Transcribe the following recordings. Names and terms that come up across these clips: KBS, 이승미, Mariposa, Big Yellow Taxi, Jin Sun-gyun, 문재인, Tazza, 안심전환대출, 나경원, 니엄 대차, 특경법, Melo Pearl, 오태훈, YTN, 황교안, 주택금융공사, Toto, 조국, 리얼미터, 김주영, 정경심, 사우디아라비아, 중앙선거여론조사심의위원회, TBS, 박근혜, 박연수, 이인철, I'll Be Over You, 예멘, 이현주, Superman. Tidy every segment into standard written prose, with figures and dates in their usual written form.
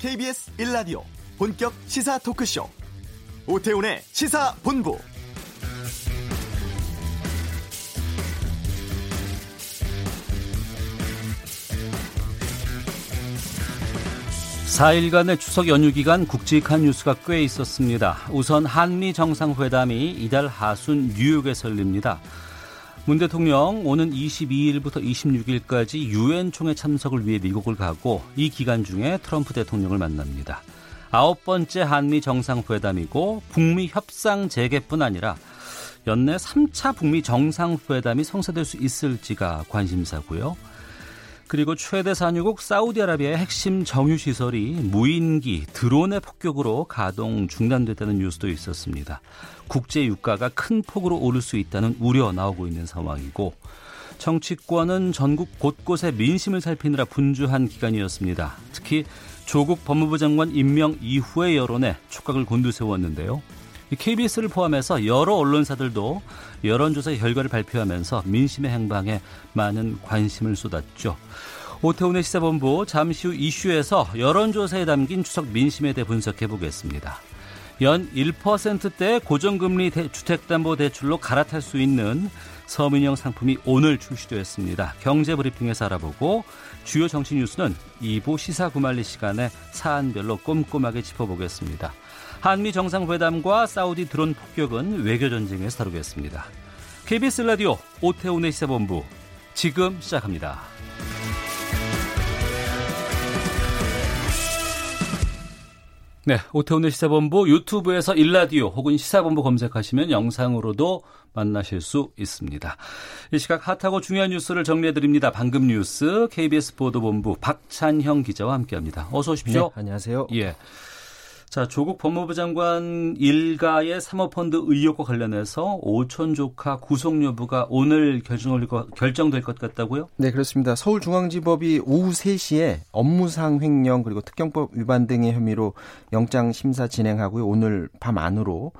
KBS 1라디오 본격 시사 토크쇼 오태훈의 시사본부. 사흘간의 추석 연휴 기간 굵직한 뉴스가 꽤 있었습니다. 우선 한미 정상회담이 이달 하순 뉴욕에서 열립니다. 문 대통령 오는 22일부터 26일까지 유엔 총회 참석을 위해 미국을 가고 이 기간 중에 트럼프 대통령을 만납니다. 9번째 한미 정상회담이고 북미 협상 재개뿐 아니라 연내 3차 북미 정상회담이 성사될 수 있을지가 관심사고요. 그리고 최대 산유국 사우디아라비아의 핵심 정유시설이 무인기, 드론의 폭격으로 가동 중단됐다는 뉴스도 있었습니다. 국제 유가가 큰 폭으로 오를 수 있다는 우려 나오고 있는 상황이고 정치권은 전국 곳곳에 민심을 살피느라 분주한 기간이었습니다. 특히 조국 법무부 장관 임명 이후의 여론에 촉각을 곤두세웠는데요. KBS를 포함해서 여러 언론사들도 여론조사 결과를 발표하면서 민심의 행방에 많은 관심을 쏟았죠. 오태훈의 시사본부 잠시 후 이슈에서 여론조사에 담긴 추석 민심에 대해 분석해보겠습니다. 연 1%대 고정금리 주택담보대출로 갈아탈 수 있는 서민형 상품이 오늘 출시되었습니다. 경제브리핑에서 알아보고 주요 정치 뉴스는 2부 시사구말리 시간에 사안별로 꼼꼼하게 짚어보겠습니다. 한미 정상회담과 사우디 드론 폭격은 외교전쟁에서 다루겠습니다. KBS 라디오 오태훈의 시사본부 지금 시작합니다. 네, 오태훈의 시사본부 유튜브에서 일라디오 혹은 시사본부 검색하시면 영상으로도 만나실 수 있습니다. 이 시각 핫하고 중요한 뉴스를 정리해드립니다. 방금 뉴스 KBS 보도본부 박찬형 기자와 함께합니다. 어서 오십시오. 네, 안녕하세요. 예. 자, 조국 법무부 장관 일가의 사모펀드 의혹과 관련해서 오촌 조카 구속 여부가 오늘 결정될 것 같다고요? 네, 그렇습니다. 서울중앙지법이 오후 3시에 업무상 횡령 그리고 특경법 위반 등의 혐의로 영장 심사 진행하고요. 오늘 밤 안으로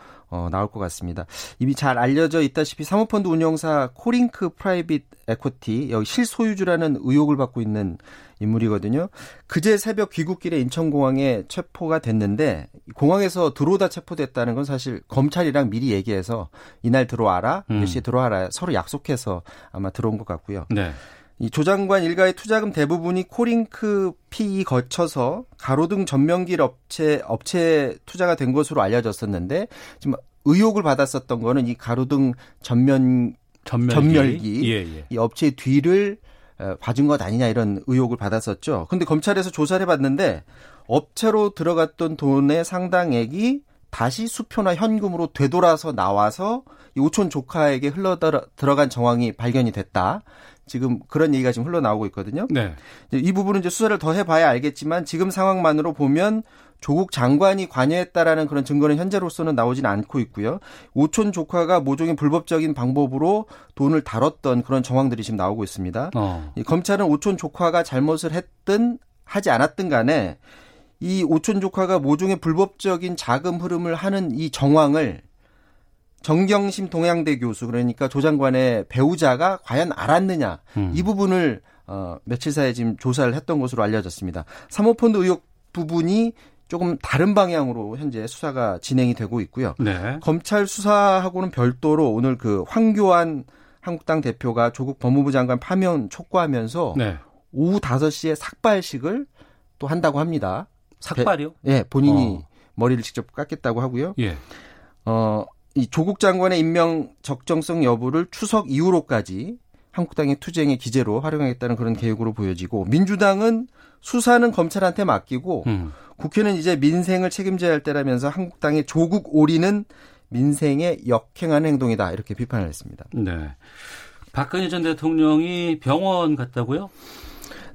나올 것 같습니다. 이미 잘 알려져 있다시피 사모펀드 운영사 코링크 프라이빗 에코티 여기 실소유주라는 의혹을 받고 있는 인물이거든요. 그제 새벽 귀국길에 인천공항에 체포가 됐는데 공항에서 들어오다 체포됐다는 건 사실 검찰이랑 미리 얘기해서 이날 들어와라, 몇 시에 들어와라 서로 약속해서 아마 들어온 것 같고요. 네. 이 조 장관 일가의 투자금 대부분이 코링크 PE 거쳐서 가로등 전면길 업체에 투자가 된 것으로 알려졌었는데 지금 의혹을 받았었던 거는 이 가로등 전멸기 이 업체의 뒤를 봐준 것 아니냐 이런 의혹을 받았었죠. 그런데 검찰에서 조사를 해봤는데 업체로 들어갔던 돈의 상당액이 다시 수표나 현금으로 되돌아서 나와서 이 오촌 조카에게 흘러들어간 정황이 발견이 됐다. 지금 그런 얘기가 지금 흘러나오고 있거든요. 네. 이 부분은 이제 수사를 더 해봐야 알겠지만 지금 상황만으로 보면 조국 장관이 관여했다라는 그런 증거는 현재로서는 나오진 않고 있고요. 오촌 조카가 모종의 불법적인 방법으로 돈을 다뤘던 그런 정황들이 지금 나오고 있습니다. 검찰은 오촌 조카가 잘못을 했든 하지 않았든 간에 이 오촌 조카가 모종의 불법적인 자금 흐름을 하는 이 정황을 정경심 동양대 교수 그러니까 조 장관의 배우자가 과연 알았느냐 이 부분을 며칠 사이에 지금 조사를 했던 것으로 알려졌습니다. 사모펀드 의혹 부분이 조금 다른 방향으로 현재 수사가 진행이 되고 있고요. 네. 검찰 수사하고는 별도로 오늘 그 황교안 한국당 대표가 조국 법무부 장관 파면 촉구하면서 네. 오후 5시에 삭발식을 또 한다고 합니다. 삭발이요? 네, 본인이 머리를 직접 깎겠다고 하고요. 예. 이 조국 장관의 임명 적정성 여부를 추석 이후로까지 한국당의 투쟁의 기재로 활용하겠다는 그런 계획으로 보여지고 민주당은 수사는 검찰한테 맡기고 국회는 이제 민생을 책임져야 할 때라면서 한국당의 조국 올인은 민생에 역행하는 행동이다 이렇게 비판을 했습니다. 네, 박근혜 전 대통령이 병원 갔다고요?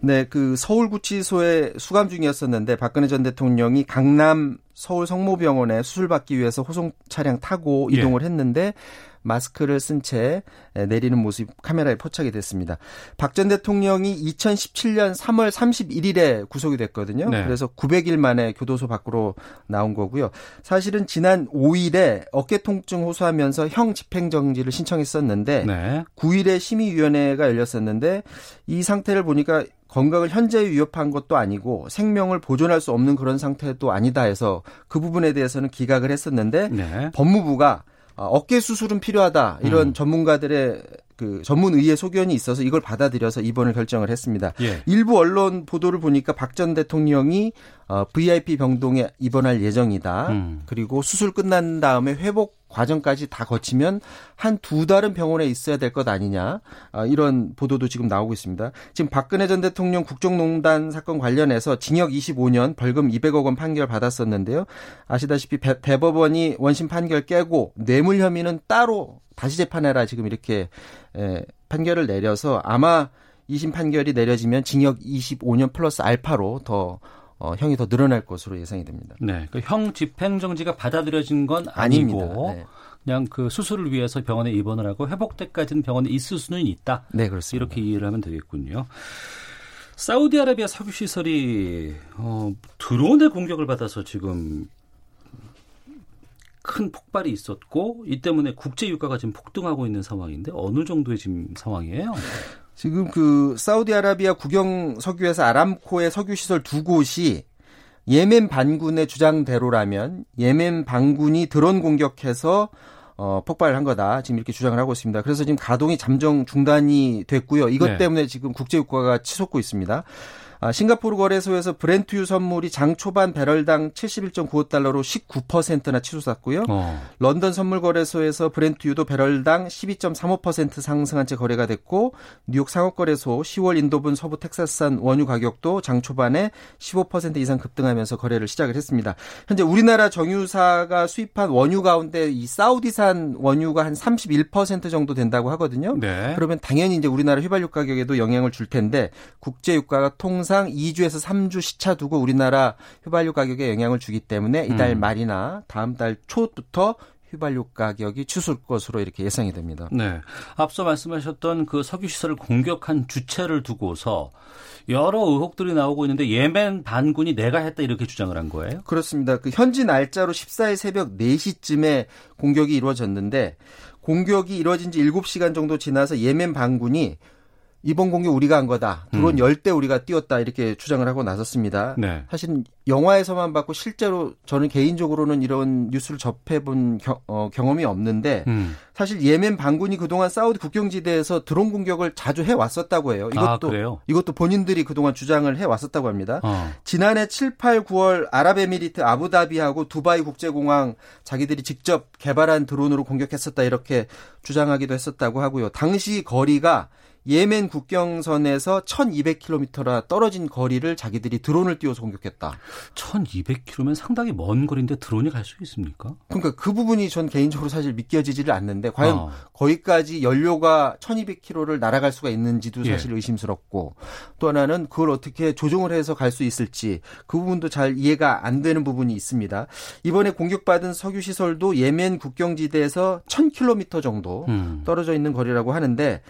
네, 그 서울구치소에 수감 중이었었는데 박근혜 전 대통령이 강남 서울 성모병원에 수술받기 위해서 호송 차량 타고 이동을 했는데 마스크를 쓴 채 내리는 모습이 카메라에 포착이 됐습니다. 박 전 대통령이 2017년 3월 31일에 구속이 됐거든요. 네. 그래서 900일 만에 교도소 밖으로 나온 거고요. 사실은 지난 5일에 어깨 통증 호소하면서 형 집행정지를 신청했었는데 9일에 심의위원회가 열렸었는데 이 상태를 보니까 건강을 현재에 위협한 것도 아니고 생명을 보존할 수 없는 그런 상태도 아니다 해서 그 부분에 대해서는 기각을 했었는데 네. 법무부가 어깨 수술은 필요하다 이런 전문가들의 그 전문의의 소견이 있어서 이걸 받아들여서 입원을 결정을 했습니다. 예. 일부 언론 보도를 보니까 박 전 대통령이 VIP 병동에 입원할 예정이다. 그리고 수술 끝난 다음에 회복 과정까지 다 거치면 한 2달은 병원에 있어야 될 것 아니냐 이런 보도도 지금 나오고 있습니다. 지금 박근혜 전 대통령 국정농단 사건 관련해서 징역 25년 벌금 200억 원 판결 받았었는데요. 아시다시피 대법원이 원심 판결 깨고 뇌물 혐의는 따로 다시 재판해라 지금 이렇게 판결을 내려서 아마 2심 판결이 내려지면 징역 25년 플러스 알파로 더 형이 더 늘어날 것으로 예상이 됩니다. 네, 그 형 집행정지가 받아들여진 건 아니고 네. 그냥 그 수술을 위해서 병원에 입원을 하고 회복 때까지는 병원에 있을 수는 있다. 네, 그렇습니다. 이렇게 이해를 하면 되겠군요. 사우디아라비아 석유시설이 드론의 공격을 받아서 지금 큰 폭발이 있었고 이 때문에 국제 유가가 지금 폭등하고 있는 상황인데 어느 정도의 지금 상황이에요? 지금 그 사우디아라비아 국영 석유회사 아람코의 석유 시설 두 곳이 예멘 반군의 주장대로라면 예멘 반군이 드론 공격해서 폭발을 한 거다. 지금 이렇게 주장을 하고 있습니다. 그래서 지금 가동이 잠정 중단이 됐고요. 이것 네. 때문에 지금 국제 유가가 치솟고 있습니다. 싱가포르 거래소에서 브렌트유 선물이 장 초반 배럴당 71.95달러로 19%나 치솟았고요. 런던 선물 거래소에서 브렌트유도 배럴당 12.35% 상승한 채 거래가 됐고 뉴욕 상업거래소 10월 인도분 서부 텍사스산 원유 가격도 장 초반에 15% 이상 급등하면서 거래를 시작을 했습니다. 현재 우리나라 정유사가 수입한 원유 가운데 이 사우디산 원유가 한 31% 정도 된다고 하거든요. 네. 그러면 당연히 이제 우리나라 휘발유 가격에도 영향을 줄 텐데 국제유가가 통상 2주에서 3주 시차 두고 우리나라 휘발유 가격에 영향을 주기 때문에 이달 말이나 다음 달 초부터 휘발유 가격이 치솟을 것으로 이렇게 예상이 됩니다. 네, 앞서 말씀하셨던 그 석유시설을 공격한 주체를 두고서 여러 의혹들이 나오고 있는데 예멘 반군이 내가 했다 이렇게 주장을 한 거예요? 그렇습니다. 그 현지 날짜로 14일 새벽 4시쯤에 공격이 이루어졌는데 공격이 이루어진 지 7시간 정도 지나서 예멘 반군이 이번 공격 우리가 한 거다. 드론 10대 우리가 띄웠다. 이렇게 주장을 하고 나섰습니다. 네. 사실 영화에서만 봤고 실제로 저는 개인적으로는 이런 뉴스를 접해본 경험이 없는데 사실 예멘 반군이 그동안 사우디 국경지대에서 드론 공격을 자주 해왔었다고 해요. 이것도 본인들이 그동안 주장을 해왔었다고 합니다. 지난해 7, 8, 9월 아랍에미리트 아부다비하고 두바이 국제공항 자기들이 직접 개발한 드론으로 공격했었다. 이렇게 주장하기도 했었다고 하고요. 당시 거리가 예멘 국경선에서 1200km라 떨어진 거리를 자기들이 드론을 띄워서 공격했다. 1200km면 상당히 먼 거리인데 드론이 갈 수 있습니까? 그러니까 그 부분이 전 개인적으로 사실 믿겨지지를 않는데 과연 거기까지 연료가 1200km를 날아갈 수가 있는지도 사실 의심스럽고 또 하나는 그걸 어떻게 조종을 해서 갈 수 있을지 그 부분도 잘 이해가 안 되는 부분이 있습니다. 이번에 공격받은 석유시설도 예멘 국경지대에서 1000km 정도 떨어져 있는 거리라고 하는데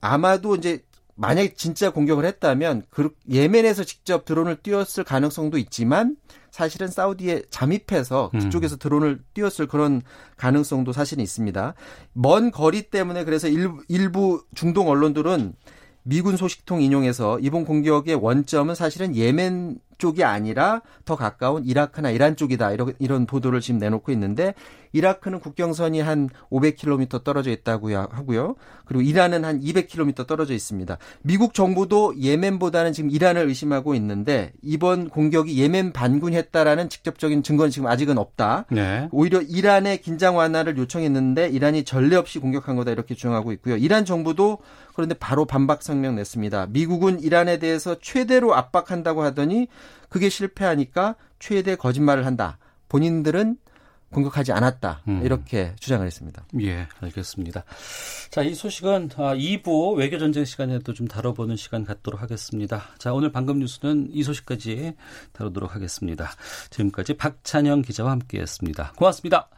아마도 이제 만약에 진짜 공격을 했다면 예멘에서 직접 드론을 띄웠을 가능성도 있지만 사실은 사우디에 잠입해서 그쪽에서 드론을 띄웠을 그런 가능성도 사실은 있습니다. 먼 거리 때문에 그래서 일부 중동 언론들은 미군 소식통 인용해서 이번 공격의 원점은 사실은 예멘 쪽이 아니라 더 가까운 이라크나 이란 쪽이다. 이런 보도를 지금 내놓고 있는데 이라크는 국경선이 한 500km 떨어져 있다고 하고요. 그리고 이란은 한 200km 떨어져 있습니다. 미국 정부도 예멘보다는 지금 이란을 의심하고 있는데 이번 공격이 예멘 반군이 했다라는 직접적인 증거는 지금 아직은 없다. 네. 오히려 이란의 긴장 완화를 요청했는데 이란이 전례 없이 공격한 거다 이렇게 주장하고 있고요. 이란 정부도 그런데 바로 반박 성명 냈습니다. 미국은 이란에 대해서 최대로 압박한다고 하더니 그게 실패하니까 최대 거짓말을 한다. 본인들은 공격하지 않았다. 이렇게 주장을 했습니다. 예, 알겠습니다. 자, 이 소식은 2부 외교전쟁 시간에도 좀 다뤄보는 시간 갖도록 하겠습니다. 자, 오늘 방금 뉴스는 이 소식까지 다루도록 하겠습니다. 지금까지 박찬영 기자와 함께했습니다. 고맙습니다.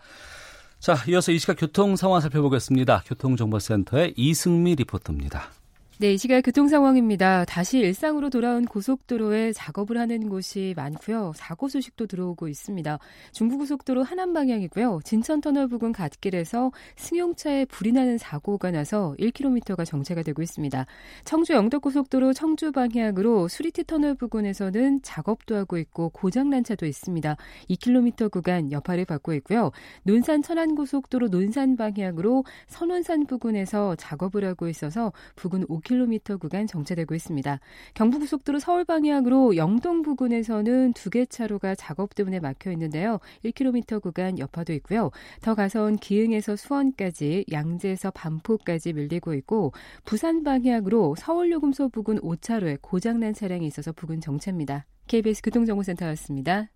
자, 이어서 이 시각 교통 상황 살펴보겠습니다. 교통정보센터의 이승미 리포터입니다. 네, 이 시각 교통 상황입니다. 다시 일상으로 돌아온 고속도로에 작업을 하는 곳이 많고요. 사고 소식도 들어오고 있습니다. 중부고속도로 하남 방향이고요. 진천터널 부근 갓길에서 승용차에 불이 나는 사고가 나서 1km가 정체가 되고 있습니다. 청주 영덕고속도로 청주 방향으로 수리티 터널 부근에서는 작업도 하고 있고 고장난 차도 있습니다. 2km 구간 여파를 받고 있고요. 논산 천안고속도로 논산 방향으로 선원산 부근에서 작업을 하고 있어서 부근 5km 구간 정체되고 있습니다. 경부고속도로 서울 방향으로 영동 부근에서는 2개 차로가 작업 때문에 막혀 있는데요. 1km 구간 여파도 있고요. 더 가선 기흥에서 수원까지, 양재에서 반포까지 밀리고 있고 부산 방향으로 서울요금소 부근 5차로에 고장난 차량이 있어서 부근 정체입니다. KBS 교통정보센터였습니다.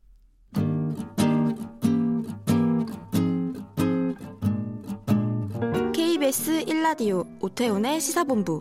KBS 1라디오 오태훈의 시사본부,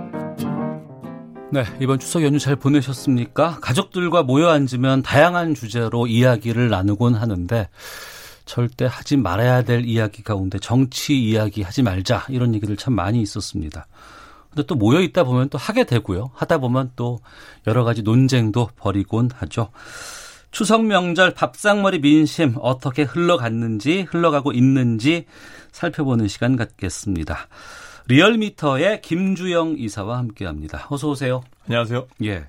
네, 이번 추석 연휴 잘 보내셨습니까? 가족들과 모여 앉으면 다양한 주제로 이야기를 나누곤 하는데 절대 하지 말아야 될 이야기 가운데 정치 이야기 하지 말자, 이런 얘기들 참 많이 있었습니다. 근데 또 모여 있다 보면 또 하게 되고요. 하다 보면 또 여러 가지 논쟁도 벌이곤 하죠. 추석 명절 밥상머리 민심 어떻게 흘러갔는지, 흘러가고 있는지 살펴보는 시간 갖겠습니다. 리얼미터의 김주영 이사와 함께합니다. 어서 오세요. 안녕하세요. 예. 네.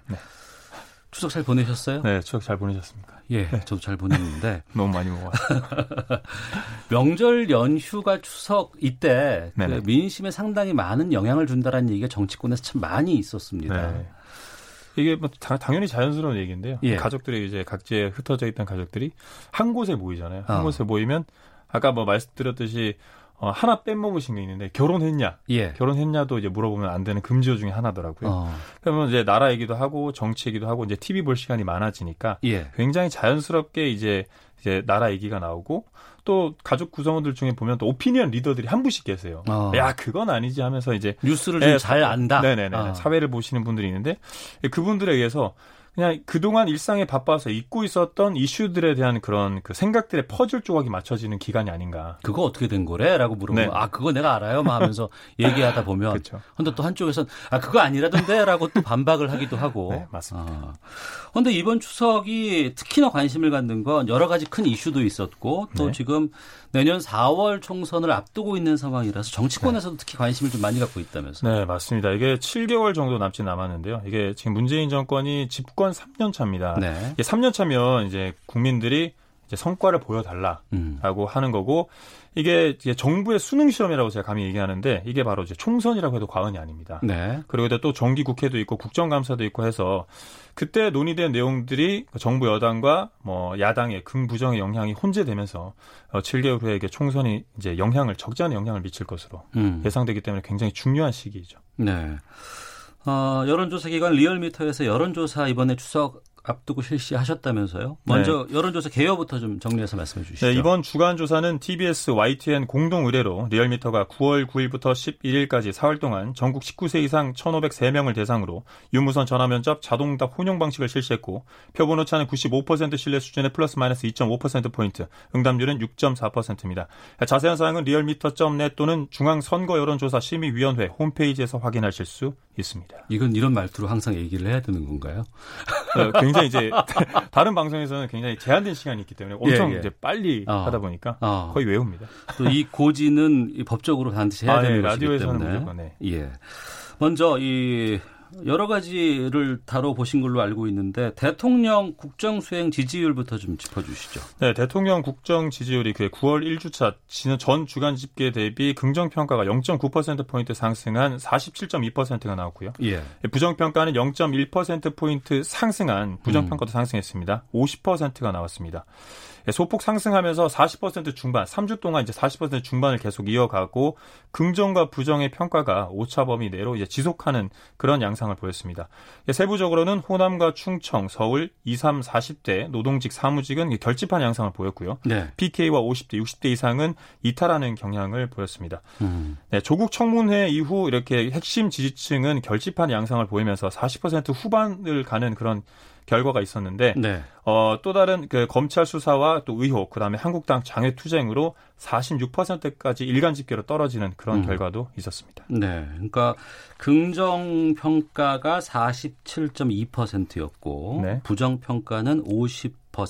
추석 잘 보내셨어요? 네, 추석 잘 보내셨습니까? 예, 네. 저도 잘 보냈는데 너무 많이 먹었어요. 명절 연휴가 추석 이때 그 민심에 상당히 많은 영향을 준다라는 얘기가 정치권에서 참 많이 있었습니다. 네. 이게 뭐 당연히 자연스러운 얘기인데요. 예. 가족들이 이제 각지에 흩어져 있던 가족들이 한 곳에 모이잖아요. 한 곳에 모이면 아까 뭐 말씀드렸듯이 하나 뺏먹으신 게 있는데 결혼했냐? 예. 결혼했냐도 이제 물어보면 안 되는 금지어 중에 하나더라고요. 그러면 이제 나라 얘기도 하고 정치 얘기도 하고 이제 TV 볼 시간이 많아지니까 예. 굉장히 자연스럽게 이제 나라 얘기가 나오고 또 가족 구성원들 중에 보면 또 오피니언 리더들이 한 분씩 계세요. 야, 그건 아니지 하면서 이제 뉴스를 좀 잘 안다. 네네네. 사회를 보시는 분들이 있는데 그분들에 의해서 그냥 그동안 일상에 바빠서 잊고 있었던 이슈들에 대한 그런 그 생각들의 퍼즐 조각이 맞춰지는 기간이 아닌가. 그거 어떻게 된 거래? 라고 물으면, 네. 아, 그거 내가 알아요? 막 하면서 얘기하다 보면. 그렇죠. 근데 또 한쪽에서는, 아, 그거 아니라던데? 라고 또 반박을 하기도 하고. 네, 맞습니다. 근데 이번 추석이 특히나 관심을 갖는 건 여러 가지 큰 이슈도 있었고, 또 네. 지금 내년 4월 총선을 앞두고 있는 상황이라서 정치권에서도 네. 특히 관심을 좀 많이 갖고 있다면서요. 네, 맞습니다. 이게 7개월 정도 남지 남았는데요. 이게 지금 문재인 정권이 집권 3년 차입니다. 네. 3년 차면 이제 국민들이 이제 성과를 보여달라라고 하는 거고, 이게 정부의 수능 시험이라고 제가 감히 얘기하는데 이게 바로 이제 총선이라고 해도 과언이 아닙니다. 네. 그리고 또 정기국회도 있고 국정감사도 있고 해서 그때 논의된 내용들이 정부 여당과 뭐 야당의 긍부정의 영향이 혼재되면서 7개월 후에 이게 총선이 이제 영향을 적지 않은 영향을 미칠 것으로 예상되기 때문에 굉장히 중요한 시기이죠. 네. 여론조사기관 리얼미터에서 여론조사 이번에 추석 앞두고 실시하셨다면서요? 먼저 네. 여론조사 개요부터 좀 정리해서 말씀해 주시죠. 네, 이번 주간 조사는 TBS, YTN 공동 의뢰로 리얼미터가 9월 9일부터 11일까지 4월 동안 전국 19세 이상 1,503명을 대상으로 유무선 전화면접 자동응답 혼용 방식을 실시했고 표본 오차는 95% 신뢰 수준의 플러스 마이너스 2.5%포인트, 응답률은 6.4%입니다. 자세한 사항은 리얼미터.net 또는 중앙선거여론조사심의위원회 홈페이지에서 확인하실 수 있습니다. 이건 이런 말투로 항상 얘기를 해야 되는 건가요? 굉장히 이제 다른 방송에서는 굉장히 제한된 시간이 있기 때문에 엄청 이제 빨리 하다 보니까 거의 외웁니다. 또 이 고지는 법적으로 반드시 해야 되는 것이기 때문에. 무조건, 네. 예. 먼저 이 여러 가지를 다뤄보신 걸로 알고 있는데 대통령 국정수행 지지율부터 좀 짚어주시죠. 네, 대통령 국정 지지율이 9월 1주차 전 주간 집계 대비 긍정평가가 0.9%포인트 상승한 47.2%가 나왔고요. 예. 부정평가는 0.1%포인트 상승한 부정평가도 상승했습니다. 50%가 나왔습니다. 소폭 상승하면서 40% 중반, 3주 동안 이제 40% 중반을 계속 이어가고 긍정과 부정의 평가가 오차범위 내로 이제 지속하는 그런 양상 양상을 보였습니다. 세부적으로는 호남과 충청, 서울 2, 3, 40대 노동직, 사무직은 결집한 양상을 보였고요. 네. PK와 50대, 60대 이상은 이탈하는 경향을 보였습니다. 네, 조국 청문회 이후 이렇게 핵심 지지층은 결집한 양상을 보이면서 40% 후반을 가는 그런 결과가 있었는데 네. 또 다른 그 검찰 수사와 또 의혹, 그다음에 한국당 장외투쟁으로 46%까지 일간 집계로 떨어지는 그런 결과도 있었습니다. 네, 그러니까 긍정평가가 47.2%였고 네. 부정평가는 50%. 네.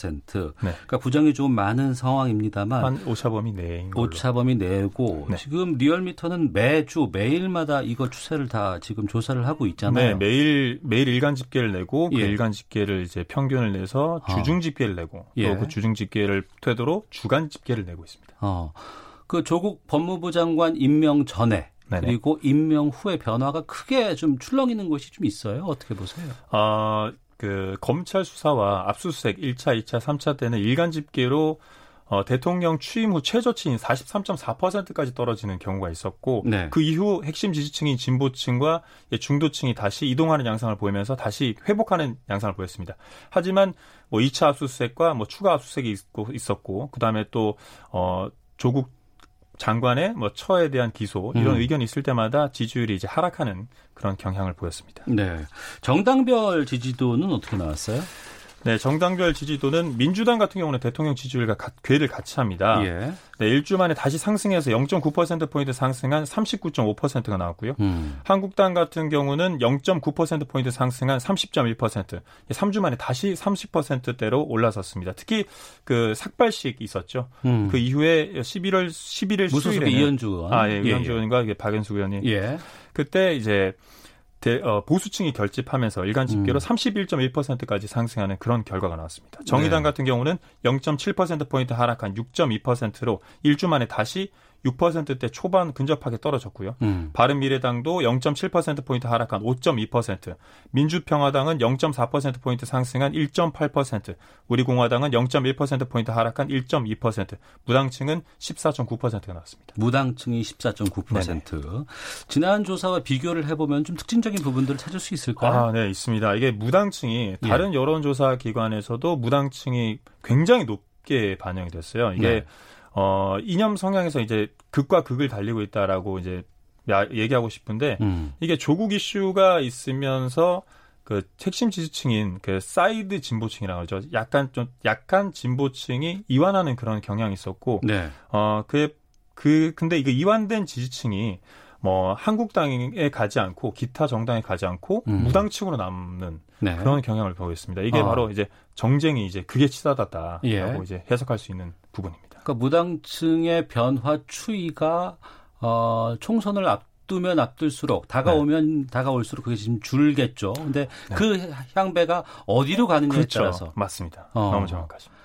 그러니까 부정이 좀 많은 상황입니다만 오차범위 내인 걸로. 오차범위 내고 네. 지금 리얼미터는 매주 매일마다 이거 추세를 다 지금 조사를 하고 있잖아요. 네, 매일 일간 집계를 내고 그 일간 집계를 이제 평균을 내서 주중 집계를 내고 또 그 주중 집계를 되도록 주간 집계를 내고 있습니다. 그 조국 법무부 장관 임명 전에 네네. 그리고 임명 후의 변화가 크게 좀 출렁이는 것이 좀 있어요. 어떻게 보세요? 그 검찰 수사와 압수수색 1차, 2차, 3차 때는 일간 집계로 대통령 취임 후 최저치인 43.4%까지 떨어지는 경우가 있었고 네. 그 이후 핵심 지지층인 진보층과 중도층이 다시 이동하는 양상을 보이면서 다시 회복하는 양상을 보였습니다. 하지만 2차 압수수색과 추가 압수수색이 있었고 그다음에 또 조국 장관의 처에 대한 기소 이런 의견이 있을 때마다 지지율이 이제 하락하는 그런 경향을 보였습니다. 네, 정당별 지지도는 어떻게 나왔어요? 네, 정당별 지지도는 민주당 같은 경우는 대통령 지지율과 궤를 같이 합니다. 예. 네, 일주 만에 다시 상승해서 0.9%포인트 상승한 39.5%가 나왔고요. 한국당 같은 경우는 0.9%포인트 상승한 30.1%. 3주 만에 다시 30%대로 올라섰습니다. 특히 그 삭발식이 있었죠. 그 이후에 11월 수요일에는 이현주 의원. 이현주 의원과 박연수 의원이. 예. 그때 이제 보수층이 결집하면서 일간 집계로 31.1%까지 상승하는 그런 결과가 나왔습니다. 정의당 네. 같은 경우는 0.7%포인트 하락한 6.2%로 1주 만에 다시 6%대 초반 근접하게 떨어졌고요. 바른미래당도 0.7%포인트 하락한 5.2%, 민주평화당은 0.4%포인트 상승한 1.8%, 우리공화당은 0.1%포인트 하락한 1.2%, 무당층은 14.9%가 나왔습니다. 무당층이 14.9%. 네네. 지난 조사와 비교를 해보면 좀 특징적인 부분들을 찾을 수 있을까요? 네, 있습니다. 이게 무당층이 다른 여론조사 기관에서도 무당층이 굉장히 높게 반영이 됐어요. 이게 네. 이념 성향에서 이제 극과 극을 달리고 있다라고 이제 얘기하고 싶은데 이게 조국 이슈가 있으면서 그 핵심 지지층인 그 사이드 진보층이라고 하죠. 약간 진보층이 이완하는 그런 경향이 있었고 네. 근데 이게 이완된 지지층이 한국당에 가지 않고 기타 정당에 가지 않고 무당층으로 남는 네. 그런 경향을 보고 있습니다. 이게 바로 이제 정쟁이 이제 극에 치닫았다라고 이제 해석할 수 있는 부분입니다. 그러니까 무당층의 변화 추이가 총선을 앞두면 앞둘수록 다가오면 다가올수록 그게 지금 줄겠죠. 그런데 그 향배가 어디로 가느냐에 따라서 맞습니다. 너무 정확하십니다.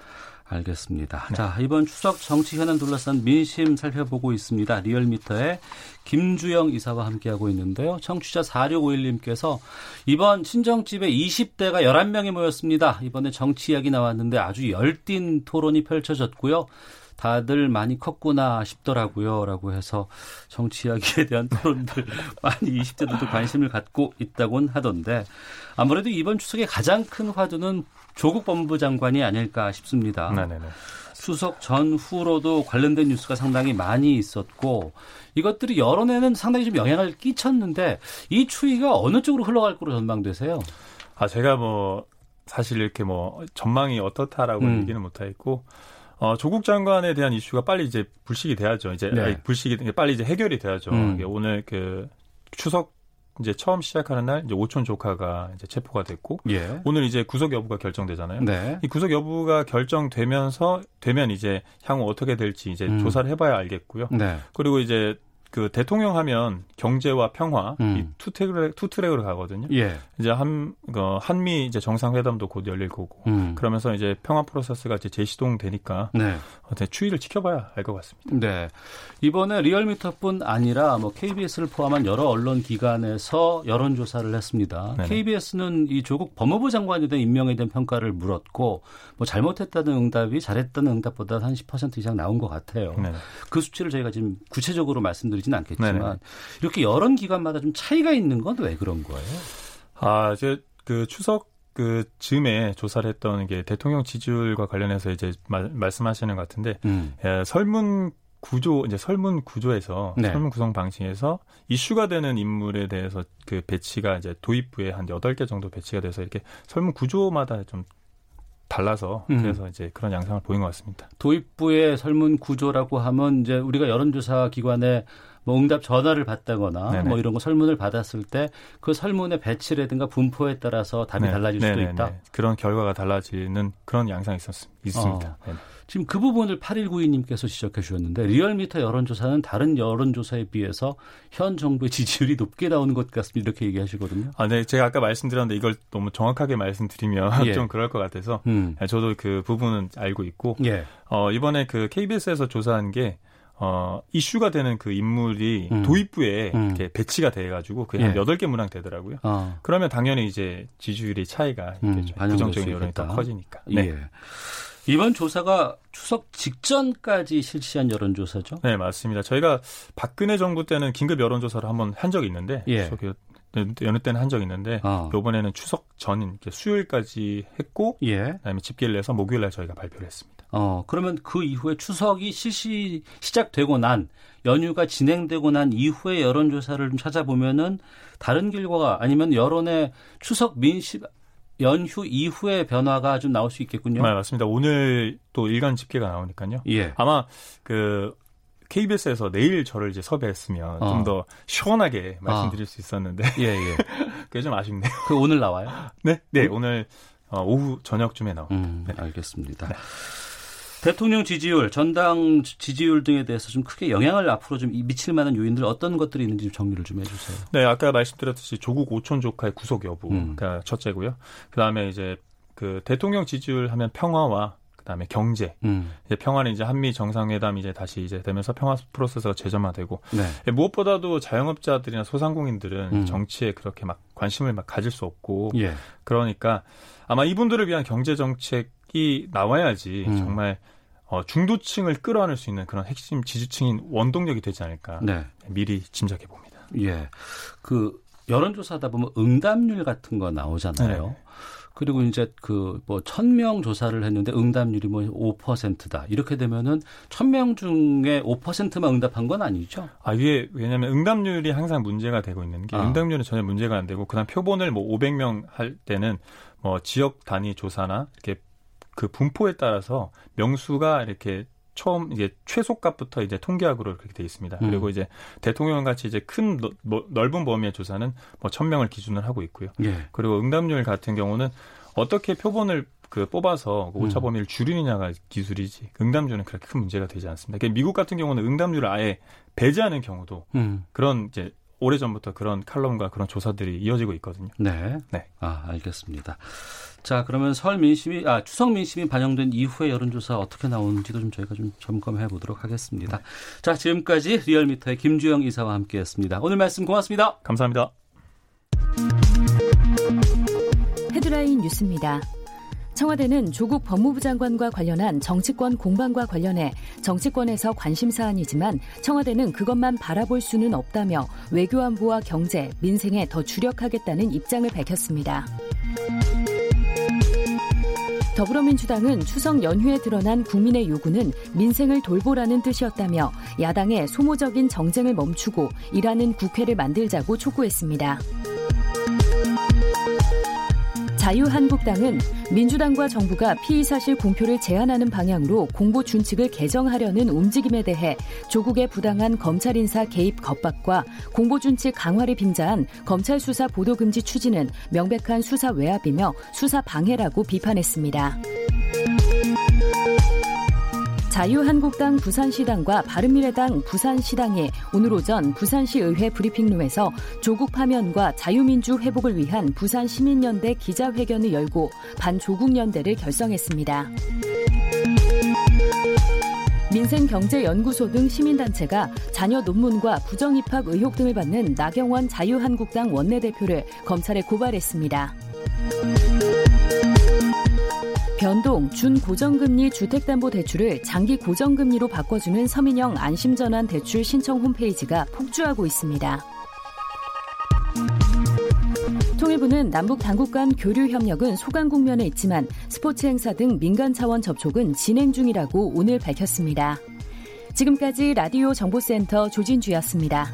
알겠습니다. 네. 자, 이번 추석 정치 현안 둘러싼 민심 살펴보고 있습니다. 리얼미터의 김주영 이사와 함께하고 있는데요. 청취자 4651님께서 이번 친정집에 20대가 11명이 모였습니다. 이번에 정치 이야기 나왔는데 아주 열띤 토론이 펼쳐졌고요. 다들 많이 컸구나 싶더라고요. 라고 해서 정치 이야기에 대한 토론들 많이 20대들도 관심을 갖고 있다곤 하던데 아무래도 이번 추석에 가장 큰 화두는 조국 법무부 장관이 아닐까 싶습니다. 네네네. 추석 전후로도 관련된 뉴스가 상당히 많이 있었고 이것들이 여론에는 상당히 좀 영향을 끼쳤는데 이 추이가 어느 쪽으로 흘러갈 거로 전망되세요? 제가 사실 이렇게 전망이 어떻다라고 얘기는 못하겠고 조국 장관에 대한 이슈가 빨리 이제 불식이 돼야죠. 이제 빨리 이제 해결이 돼야죠. 오늘 그 추석 이제 처음 시작하는 날 이제 오촌 조카가 이제 체포가 됐고 오늘 이제 구속 여부가 결정되잖아요. 네. 이 구속 여부가 결정되면 이제 향후 어떻게 될지 이제 조사를 해봐야 알겠고요. 네. 그리고 이제 그 대통령 하면 경제와 평화 이 투 트랙으로 가거든요. 이제 한미 이제 정상회담도 곧 열릴 거고 그러면서 이제 평화 프로세스가 이제 재시동되니까 추이를 지켜봐야 알 것 같습니다. 네. 이번에 리얼미터뿐 아니라 KBS를 포함한 여러 언론 기관에서 여론 조사를 했습니다. 네네. KBS는 이 조국 법무부 장관에 대한 임명에 대한 평가를 물었고 잘못했다는 응답이 잘했다는 응답보다 한 10% 이상 나온 것 같아요. 네네. 그 수치를 저희가 지금 구체적으로 말씀드리지는 않겠지만 네네. 이렇게 여론 기관마다 좀 차이가 있는 건 왜 그런 거예요? 아, 이제 그 추석 그 즈음에 조사를 했던 게 대통령 지지율과 관련해서 이제 말씀하시는 것 같은데 예, 설문 구조에서 네. 설문 구성 방식에서 이슈가 되는 인물에 대해서 그 배치가 이제 도입부에 한 8개 정도 배치가 돼서 이렇게 설문 구조마다 좀 달라서 그래서 이제 그런 양상을 보인 것 같습니다. 도입부의 설문 구조라고 하면 이제 우리가 여론조사 기관에 뭐 응답 전화를 받다거나 네네. 뭐 이런 거 설문을 받았을 때 그 설문의 배치라든가 분포에 따라서 답이 네. 달라질 수도 네네네. 있다. 그런 결과가 달라지는 그런 양상이 있습니다. 어. 지금 그 부분을 8192님께서 지적해 주셨는데 리얼미터 여론조사는 다른 여론조사에 비해서 현 정부의 지지율이 높게 나오는 것 같습니다. 이렇게 얘기하시거든요. 아, 네. 제가 아까 말씀드렸는데 이걸 너무 정확하게 말씀드리면 예. 좀 그럴 것 같아서 저도 그 부분은 알고 있고 예. 이번에 그 KBS에서 조사한 게 이슈가 되는 그 인물이 도입부에 이렇게 배치가 돼가지고 그냥 예. 8개 문항 되더라고요. 아. 그러면 당연히 이제 지지율의 차이가 부정적인 여론이 더 커지니까. 네. 예. 이번 조사가 추석 직전까지 실시한 여론조사죠? 네, 맞습니다. 저희가 박근혜 정부 때는 긴급 여론조사를 한 적이 있는데 예. 연휴 때는 한 적이 있는데 이번에는 추석 전 수요일까지 했고 예. 그다음에 집계를 해서 목요일 날 저희가 발표를 했습니다. 그러면 그 이후에 추석이 시작되고 난 연휴가 진행되고 난 이후에 여론조사를 좀 찾아보면은 다른 결과가 아니면 여론의 추석 연휴 이후의 변화가 좀 나올 수 있겠군요. 네, 맞습니다. 오늘 또 일간 집계가 나오니까요. 예. 아마 그 KBS에서 내일 저를 이제 섭외했으면 좀 더 시원하게 말씀드릴 수 있었는데 예. 그게 좀 아쉽네요. 그 오늘 나와요? 네, 오늘 오후 저녁쯤에 나옵니다. 네. 알겠습니다. 네. 대통령 지지율, 전당 지지율 등에 대해서 좀 크게 영향을 앞으로 좀 미칠 만한 요인들 어떤 것들이 있는지 좀 정리를 좀 해주세요. 네, 아까 말씀드렸듯이 조국 오촌 조카의 구속 여부가 첫째고요. 그다음에 이제 그 대통령 지지율 하면 평화와 그다음에 경제. 이제 평화는 이제 한미 정상회담이 이제 다시 이제 되면서 평화 프로세스가 재점화되고 네. 무엇보다도 자영업자들이나 소상공인들은 정치에 그렇게 막 관심을 막 가질 수 없고 예. 그러니까 아마 이분들을 위한 경제 정책이 나와야지 정말 중도층을 끌어안을 수 있는 그런 핵심 지지층인 원동력이 되지 않을까 네. 미리 짐작해 봅니다. 예, 그 여론조사하다 보면 응답률 같은 거 나오잖아요. 네. 그리고 이제 그 뭐 1,000명 조사를 했는데 응답률이 뭐 5%다. 이렇게 되면은 1,000명 중에 5%만 응답한 건 아니죠? 아, 이게 왜냐면 응답률이 항상 문제가 되고 있는 게 응답률은 전혀 문제가 안 되고 그다음 표본을 뭐 500명 할 때는 뭐 지역 단위 조사나 이렇게 그 분포에 따라서 명수가 이렇게 처음 이제 최소값부터 이제 통계학으로 그렇게 돼 있습니다. 그리고 이제 대통령 같이 이제 큰 넓은 범위의 조사는 뭐 1,000명을 기준을 하고 있고요. 예. 그리고 응답률 같은 경우는 어떻게 표본을 그 뽑아서 오차 범위를 줄이느냐가 기술이지 응답률은 그렇게 큰 문제가 되지 않습니다. 그러니까 미국 같은 경우는 응답률을 아예 배제하는 경우도 그런 이제 오래전부터 그런 칼럼과 그런 조사들이 이어지고 있거든요. 네. 아, 알겠습니다. 자, 그러면 추석 민심이 반영된 이후의 여론조사 어떻게 나오는지도 좀 저희가 좀 점검해 보도록 하겠습니다. 네. 자, 지금까지 리얼미터의 김주영 이사와 함께했습니다. 오늘 말씀 고맙습니다. 감사합니다. 헤드라인 뉴스입니다. 청와대는 조국 법무부 장관과 관련한 정치권 공방과 관련해 정치권에서 관심 사안이지만 청와대는 그것만 바라볼 수는 없다며 외교안보와 경제, 민생에 더 주력하겠다는 입장을 밝혔습니다. 더불어민주당은 추석 연휴에 드러난 국민의 요구는 민생을 돌보라는 뜻이었다며 야당의 소모적인 정쟁을 멈추고 일하는 국회를 만들자고 촉구했습니다. 자유한국당은 민주당과 정부가 피의사실 공표를 제한하는 방향으로 공보 준칙을 개정하려는 움직임에 대해 조국의 부당한 검찰 인사 개입 겁박과 공보 준칙 강화를 빙자한 검찰 수사 보도금지 추진은 명백한 수사 외압이며 수사 방해라고 비판했습니다. 자유한국당 부산시당과 바른미래당 부산시당이 오늘 오전 부산시의회 브리핑룸에서 조국 파면과 자유민주 회복을 위한 부산시민연대 기자회견을 열고 반조국연대를 결성했습니다. 민생경제연구소 등 시민단체가 자녀 논문과 부정입학 의혹 등을 받는 나경원 자유한국당 원내대표를 검찰에 고발했습니다. 변동, 준고정금리 주택담보대출을 장기 고정금리로 바꿔주는 서민형 안심전환 대출 신청 홈페이지가 폭주하고 있습니다. 일부는 남북 당국 간 교류 협력은 소강 국면에 있지만 스포츠 행사 등 민간 차원 접촉은 진행 중이라고 오늘 밝혔습니다. 지금까지 라디오 정보센터 조진주였습니다.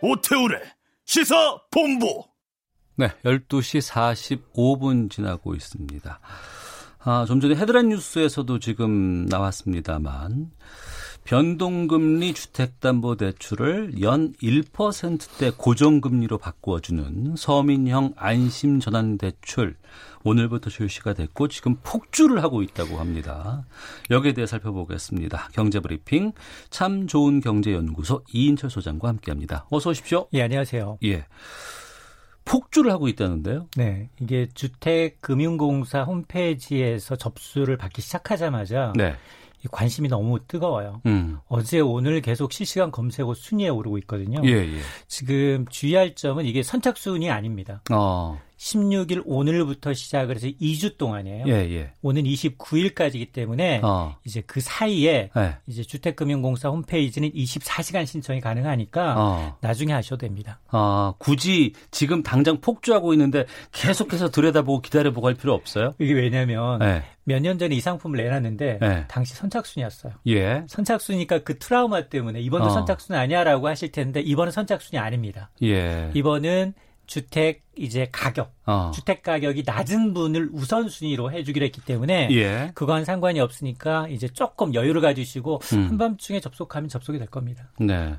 오태훈의 시사본부. 네, 12시 45분 지나고 있습니다. 좀 전에 헤드라인 뉴스에서도 지금 나왔습니다만 변동금리 주택담보대출을 연 1%대 고정금리로 바꾸어주는 서민형 안심전환대출 오늘부터 실시가 됐고 지금 폭주를 하고 있다고 합니다. 여기에 대해 살펴보겠습니다. 경제브리핑 참 좋은 경제연구소 이인철 소장과 함께합니다. 어서 오십시오. 예, 안녕하세요. 예. 폭주를 하고 있다는데요. 네, 이게 주택금융공사 홈페이지에서 접수를 받기 시작하자마자 네. 관심이 너무 뜨거워요. 어제 오늘 계속 실시간 검색어 순위에 오르고 있거든요. 예. 지금 주의할 점은 이게 선착순이 아닙니다. 16일 오늘부터 시작을 해서 2주 동안이에요. 예. 오는 29일까지이기 때문에 이제 그 사이에 이제 주택금융공사 홈페이지는 24시간 신청이 가능하니까 나중에 하셔도 됩니다. 굳이 지금 당장 폭주하고 있는데 계속해서 들여다보고 기다려보고 할 필요 없어요? 이게 왜냐면 몇 년 전에 이 상품을 내놨는데 당시 선착순이었어요. 예. 선착순이니까 그 트라우마 때문에 이번도 선착순 아니야라고 하실 텐데 이번은 선착순이 아닙니다. 예. 이번은 주택 이제 가격, 주택 가격이 낮은 분을 우선순위로 해주기로 했기 때문에 그건 상관이 없으니까 이제 조금 여유를 가지시고 한밤중에 접속하면 접속이 될 겁니다. 네.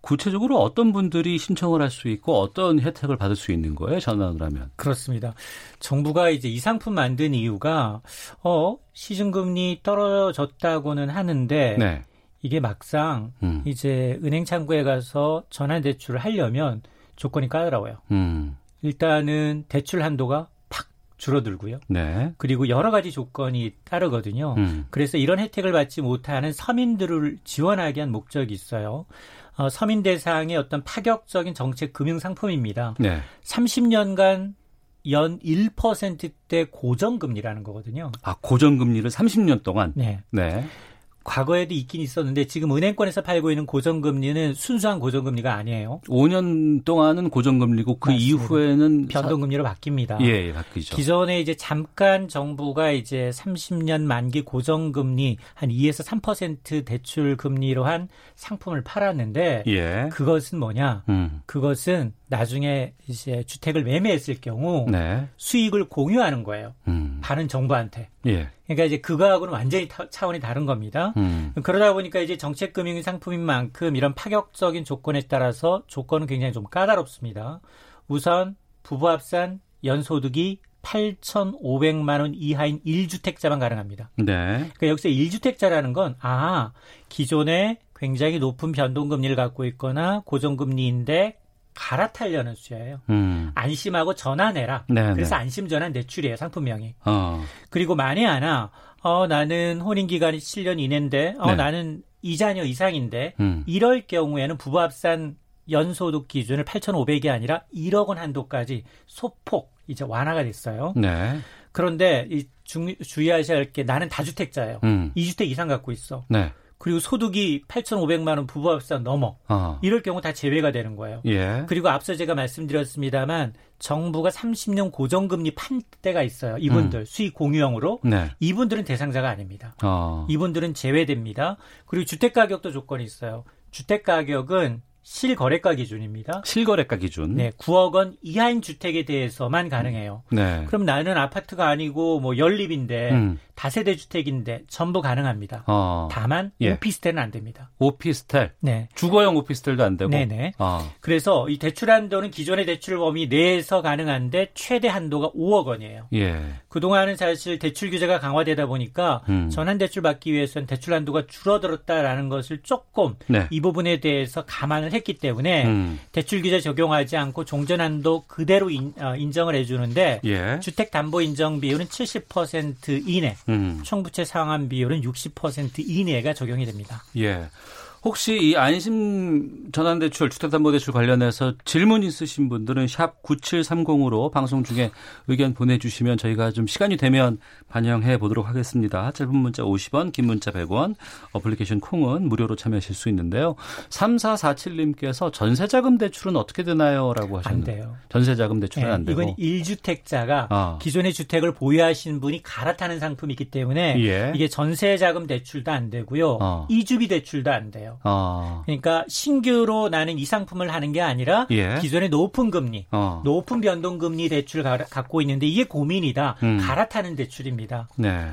구체적으로 어떤 분들이 신청을 할 수 있고 어떤 혜택을 받을 수 있는 거예요? 전환을 하면. 그렇습니다. 정부가 이제 이 상품 만든 이유가 시중금리 떨어졌다고는 하는데 이게 막상 이제 은행 창구에 가서 전환대출을 하려면 조건이 까다로워요. 일단은 대출 한도가 팍 줄어들고요. 그리고 여러 가지 조건이 따르거든요. 그래서 이런 혜택을 받지 못하는 서민들을 지원하기 위한 목적이 있어요. 서민 대상의 어떤 파격적인 정책 금융 상품입니다. 30년간 연 1%대 고정금리라는 거거든요. 고정금리를 30년 동안? 네. 과거에도 있긴 있었는데 지금 은행권에서 팔고 있는 고정금리는 순수한 고정금리가 아니에요. 5년 동안은 고정금리고 그 맞습니다. 이후에는 변동금리로 바뀝니다. 예, 바뀌죠. 기존에 이제 잠깐 정부가 이제 30년 만기 고정금리 한 2에서 3% 대출 금리로 한 상품을 팔았는데 그것은 뭐냐? 그것은 나중에 이제 주택을 매매했을 경우 수익을 공유하는 거예요. 반은 정부한테. 그러니까 이제 그거하고는 완전히 차원이 다른 겁니다. 그러다 보니까 이제 정책금융 상품인 만큼 이런 파격적인 조건에 따라서 조건은 굉장히 좀 까다롭습니다. 우선 부부 합산 연소득이 8,500만 원 이하인 1주택자만 가능합니다. 그러니까 여기서 1주택자라는 건 기존에 굉장히 높은 변동금리를 갖고 있거나 고정금리인데 갈아타려는 수예요. 안심하고 전환해라. 그래서 안심전환 대출이에요. 상품명이. 그리고 만에 하나 나는 혼인기간이 7년 이내인데 나는 2자녀 이상인데 이럴 경우에는 부부합산 연소득 기준을 8,500이 아니라 1억 원 한도까지 소폭 이제 완화가 됐어요. 그런데 주의하셔야 할 게 나는 다주택자예요. 2주택 이상 갖고 있어. 그리고 소득이 8,500만 원 부부합산 넘어. 이럴 경우 다 제외가 되는 거예요. 그리고 앞서 제가 말씀드렸습니다만 정부가 30년 고정금리 판 때가 있어요. 이분들 수익 공유형으로. 이분들은 대상자가 아닙니다. 이분들은 제외됩니다. 그리고 주택가격도 조건이 있어요. 주택가격은 실거래가 기준입니다. 실거래가 기준. 9억 원 이하인 주택에 대해서만 가능해요. 그럼 나는 아파트가 아니고 뭐 연립인데 다세대 주택인데 전부 가능합니다. 다만 오피스텔은 안 됩니다. 오피스텔. 주거용 오피스텔도 안 되고. 그래서 이 대출 한도는 기존의 대출 범위 내에서 가능한데 최대 한도가 5억 원이에요. 그동안은 사실 대출 규제가 강화되다 보니까 전환 대출 받기 위해서는 대출 한도가 줄어들었다라는 것을 조금 이 부분에 대해서 감안을 했기 때문에 대출 규제 적용하지 않고 종전한도 그대로 인정을 해주는데 주택담보인정 비율은 70% 이내, 총부채 상환 비율은 60% 이내가 적용이 됩니다. 혹시 이 안심 전환대출, 주택담보대출 관련해서 질문 있으신 분들은 샵 9730으로 방송 중에 의견 보내주시면 저희가 좀 시간이 되면 반영해 보도록 하겠습니다. 짧은 문자 50원, 긴 문자 100원, 어플리케이션 콩은 무료로 참여하실 수 있는데요. 3447님께서 전세자금 대출은 어떻게 되나요? 라고 하셨는데. 안 돼요. 전세자금 대출은 네, 안 되고. 이건 1주택자가 기존의 주택을 보유하신 분이 갈아타는 상품이기 때문에 예. 이게 전세자금 대출도 안 되고요. 이주비 대출도 안 돼요. 그러니까 신규로 나는 이 상품을 하는 게 아니라 예. 기존의 높은 금리, 높은 변동금리 대출을 갖고 있는데 이게 고민이다. 갈아타는 대출입니다. 네.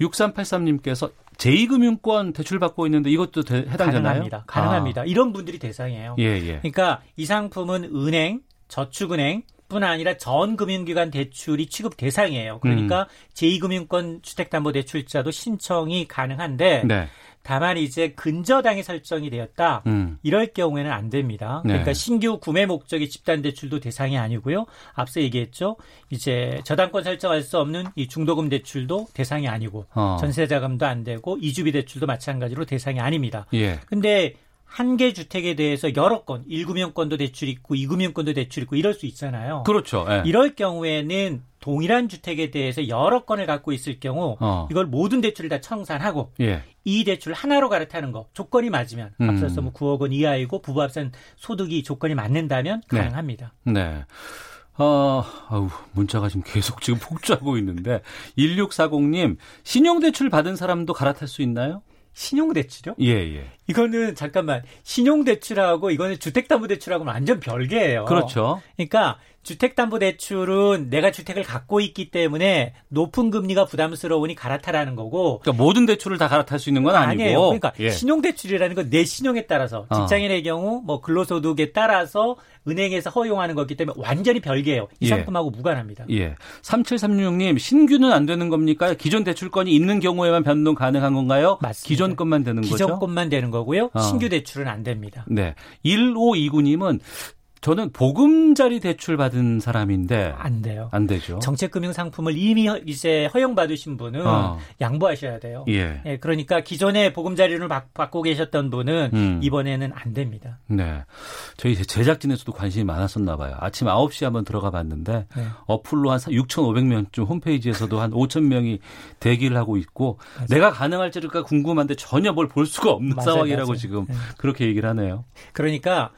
6383님께서 제2금융권 대출받고 있는데 이것도 해당되나요? 가능합니다. 가능합니다. 이런 분들이 대상이에요. 예, 예. 그러니까 이 상품은 은행, 저축은행 뿐 아니라 전 금융기관 대출이 취급 대상이에요. 그러니까 제2금융권 주택담보대출자도 신청이 가능한데 네. 다만 이제 근저당이 설정이 되었다. 이럴 경우에는 안 됩니다. 네. 그러니까 신규 구매 목적의 집단 대출도 대상이 아니고요. 앞서 얘기했죠. 이제 저당권 설정할 수 없는 이 중도금 대출도 대상이 아니고 전세자금도 안 되고 이주비 대출도 마찬가지로 대상이 아닙니다. 그런데 예. 한 개 주택에 대해서 여러 건, 1금융권도 대출 있고 2금융권도 대출 있고 이럴 수 있잖아요. 그렇죠. 예. 이럴 경우에는 동일한 주택에 대해서 여러 건을 갖고 있을 경우 이걸 모든 대출을 다 청산하고 예. 이 대출 하나로 갈아타는 거 조건이 맞으면 앞서서 뭐 9억 원 이하이고 부부합산 소득이 조건이 맞는다면 가능합니다. 네. 네. 아우, 문자가 지금 계속 지금 폭주하고 있는데 1640님 신용대출 받은 사람도 갈아탈 수 있나요? 신용대출이요? 예. 이거는 잠깐만 신용대출하고 이거는 주택담보대출하고는 완전 별개예요. 그렇죠. 그러니까 주택담보대출은 내가 주택을 갖고 있기 때문에 높은 금리가 부담스러우니 갈아타라는 거고. 그러니까 모든 대출을 다 갈아탈 수 있는 건 아니고. 아니에요. 그러니까 예. 신용대출이라는 건 내 신용에 따라서 직장인의 경우 뭐 근로소득에 따라서 은행에서 허용하는 거기 때문에 완전히 별개예요. 이 상품하고 예. 무관합니다. 예. 3736님 신규는 안 되는 겁니까? 기존 대출권이 있는 경우에만 변동 가능한 건가요? 맞습니다. 기존 것만 되는 거죠? 기존 것만 되는 거고요. 신규 대출은 안 됩니다. 네. 1529님은 저는 보금자리 대출 받은 사람인데 안 돼요. 안 되죠. 정책금융 상품을 이미 이제 허용받으신 분은 양보하셔야 돼요. 예. 예. 그러니까 기존에 보금자리를 받고 계셨던 분은 이번에는 안 됩니다. 네. 저희 제작진에서도 관심이 많았었나 봐요. 아침 9시에 한번 들어가 봤는데 네. 어플로 한 6,500명쯤 홈페이지에서도 한 5,000명이 대기를 하고 있고 맞아요. 내가 가능할지가 궁금한데 전혀 뭘 볼 수가 없는 맞아요, 상황이라고 맞아요. 지금 네. 그렇게 얘기를 하네요. 그러니까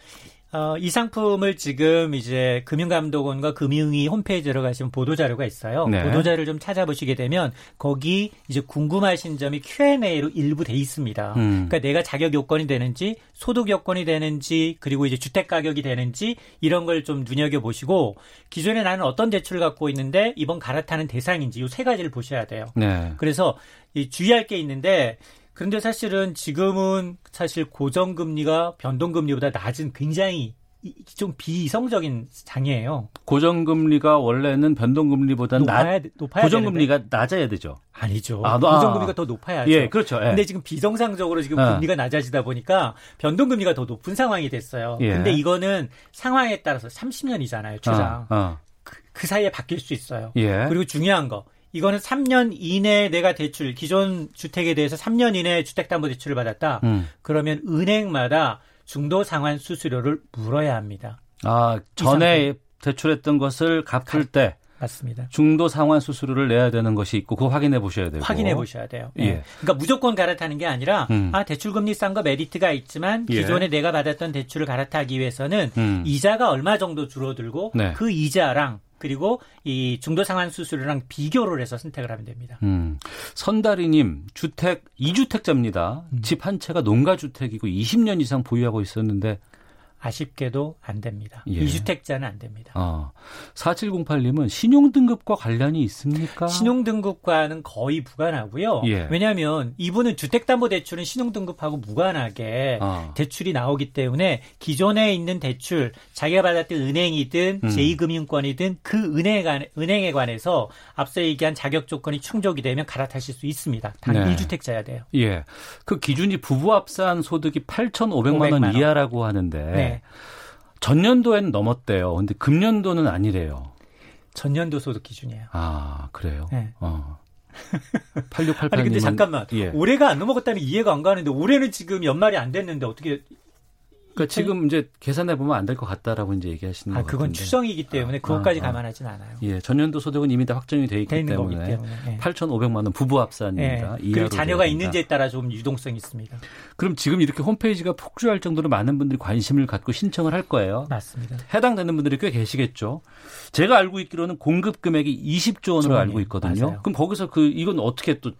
이 상품을 지금 이제 금융감독원과 금융위 홈페이지에 들어가시면 보도자료가 있어요. 네. 보도자료를 좀 찾아보시게 되면 거기 이제 궁금하신 점이 Q&A로 일부 돼 있습니다. 그러니까 내가 자격 요건이 되는지, 소득 요건이 되는지, 그리고 이제 주택 가격이 되는지 이런 걸 좀 눈여겨보시고 기존에 나는 어떤 대출을 갖고 있는데 이번 갈아타는 대상인지 이 세 가지를 보셔야 돼요. 네. 그래서 이 주의할 게 있는데 그런데 사실은 지금은 사실 고정금리가 변동금리보다 낮은 굉장히 좀 비이성적인 장애예요. 고정금리가 원래는 변동금리보다 높아야 고정금리가 되는데. 낮아야 되죠. 아니죠. 고정금리가 더 높아야죠. 예, 그렇죠. 예. 근데 지금 비정상적으로 지금 금리가 낮아지다 보니까 변동금리가 더 높은 상황이 됐어요. 예. 근데 이거는 상황에 따라서 30년이잖아요, 최장. 그 사이에 바뀔 수 있어요. 예. 그리고 중요한 거. 이거는 3년 이내에 내가 대출, 기존 주택에 대해서 3년 이내에 주택담보대출을 받았다. 그러면 은행마다 중도 상환 수수료를 물어야 합니다. 전에 대출했던 것을 갚을 때. 맞습니다. 중도 상환 수수료를 내야 되는 것이 있고 그거 확인해 보셔야 되고. 확인해 보셔야 돼요. 예. 네. 그러니까 무조건 갈아타는 게 아니라 대출금리 싼 거 메리트가 있지만 기존에 예. 내가 받았던 대출을 갈아타기 위해서는 이자가 얼마 정도 줄어들고 네. 그 이자랑 그리고 이 중도 상환 수수료랑 비교를 해서 선택을 하면 됩니다. 선다리님, 주택 2주택자입니다. 집 한 채가 농가주택이고 20년 이상 보유하고 있었는데 아쉽게도 안 됩니다. 예. 2주택자는 안 됩니다. 4708님은 신용등급과 관련이 있습니까? 신용등급과는 거의 무관하고요. 예. 왜냐하면 이분은 주택담보대출은 신용등급하고 무관하게 대출이 나오기 때문에 기존에 있는 대출, 자기가 받았던 은행이든 제2금융권이든 그 은행에 관해서 앞서 얘기한 자격조건이 충족이 되면 갈아타실 수 있습니다. 단 네. 1주택자야 돼요. 예, 그 기준이 부부합산 소득이 8,500만 원 이하라고 하는데 네. 전년도에는 넘었대요. 근데 금년도는 아니래요. 전년도 소득 기준이에요. 그래요? 네. 8688님은. 아니, 근데 잠깐만. 예. 올해가 안 넘어갔다는 이해가 안 가는데 올해는 지금 연말이 안 됐는데 어떻게. 그러니까 지금 이제 계산해 보면 안 될 것 같다라고 이제 얘기하시는 거죠. 아, 그건 추정이기 때문에 그것까지 감안하진 않아요. 예, 전년도 소득은 이미 다 확정이 돼 있기 때문에 8,500만 원 부부 합산입니다. 예. 그리고 자녀가 있는지에 따라 좀 유동성이 있습니다. 그럼 지금 이렇게 홈페이지가 폭주할 정도로 많은 분들이 관심을 갖고 신청을 할 거예요. 맞습니다. 해당되는 분들이 꽤 계시겠죠. 제가 알고 있기로는 공급 금액이 20조 원으로 알고 있거든요. 맞아요. 그럼 거기서 이건 어떻게 또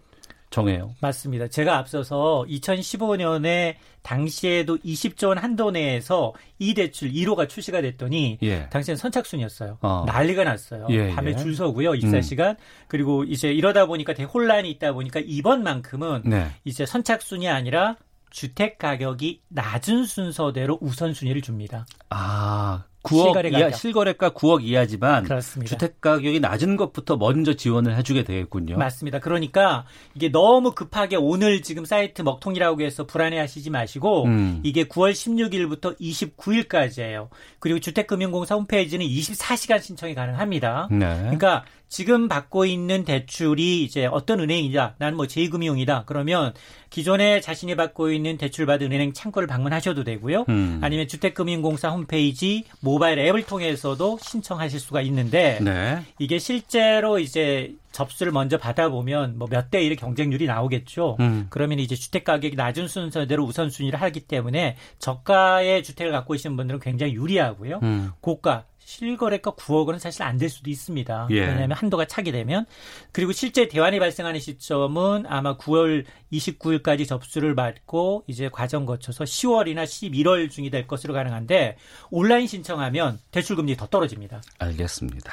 정해요. 맞습니다. 제가 앞서서 2015년에 당시에도 20조 원 한도 내에서 이 대출 1호가 출시가 됐더니 예. 당시엔 선착순이었어요. 난리가 났어요. 예, 밤에 예. 줄 서고요. 입사 시간. 그리고 이제 이러다 보니까 되게 혼란이 있다 보니까 이번만큼은 네. 이제 선착순이 아니라 주택 가격이 낮은 순서대로 우선순위를 줍니다. 아, 9억 이하, 실거래가 9억 이하지만 그렇습니다. 주택 가격이 낮은 것부터 먼저 지원을 해주게 되겠군요. 맞습니다. 그러니까 이게 너무 급하게 오늘 지금 사이트 먹통이라고 해서 불안해하시지 마시고 이게 9월 16일부터 29일까지예요. 그리고 주택금융공사 홈페이지는 24시간 신청이 가능합니다. 네. 그러니까 지금 받고 있는 대출이 이제 어떤 은행이다. 나는 뭐 제2금융이다. 그러면 기존에 자신이 받고 있는 대출받은 은행 창구를 방문하셔도 되고요. 아니면 주택금융공사 홈페이지 모바일 앱을 통해서도 신청하실 수가 있는데 네. 이게 실제로 이제 접수를 먼저 받아보면 뭐 몇 대 1의 경쟁률이 나오겠죠. 그러면 이제 주택 가격이 낮은 순서대로 우선순위를 하기 때문에 저가의 주택을 갖고 계시는 분들은 굉장히 유리하고요. 고가. 실거래가 9억 원은 사실 안 될 수도 있습니다. 예. 왜냐하면 한도가 차게 되면. 그리고 실제 대환이 발생하는 시점은 아마 9월 29일까지 접수를 받고 이제 과정 거쳐서 10월이나 11월 중이 될 것으로 가능한데 온라인 신청하면 대출금리 더 떨어집니다. 알겠습니다.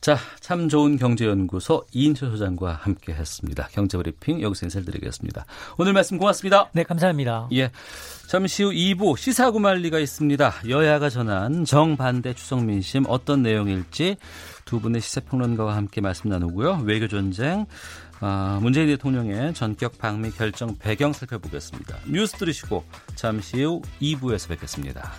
자, 참 좋은 경제연구소 이인철 소장과 함께했습니다. 경제브리핑 여기서 인사드리겠습니다. 오늘 말씀 고맙습니다. 네, 감사합니다. 예. 잠시 후 2부 시사구말리가 있습니다. 여야가 전한 정반대 추석 민심 어떤 내용일지 두 분의 시사평론가와 함께 말씀 나누고요. 외교전쟁, 문재인 대통령의 전격 방미 결정 배경 살펴보겠습니다. 뉴스 들으시고 잠시 후 2부에서 뵙겠습니다.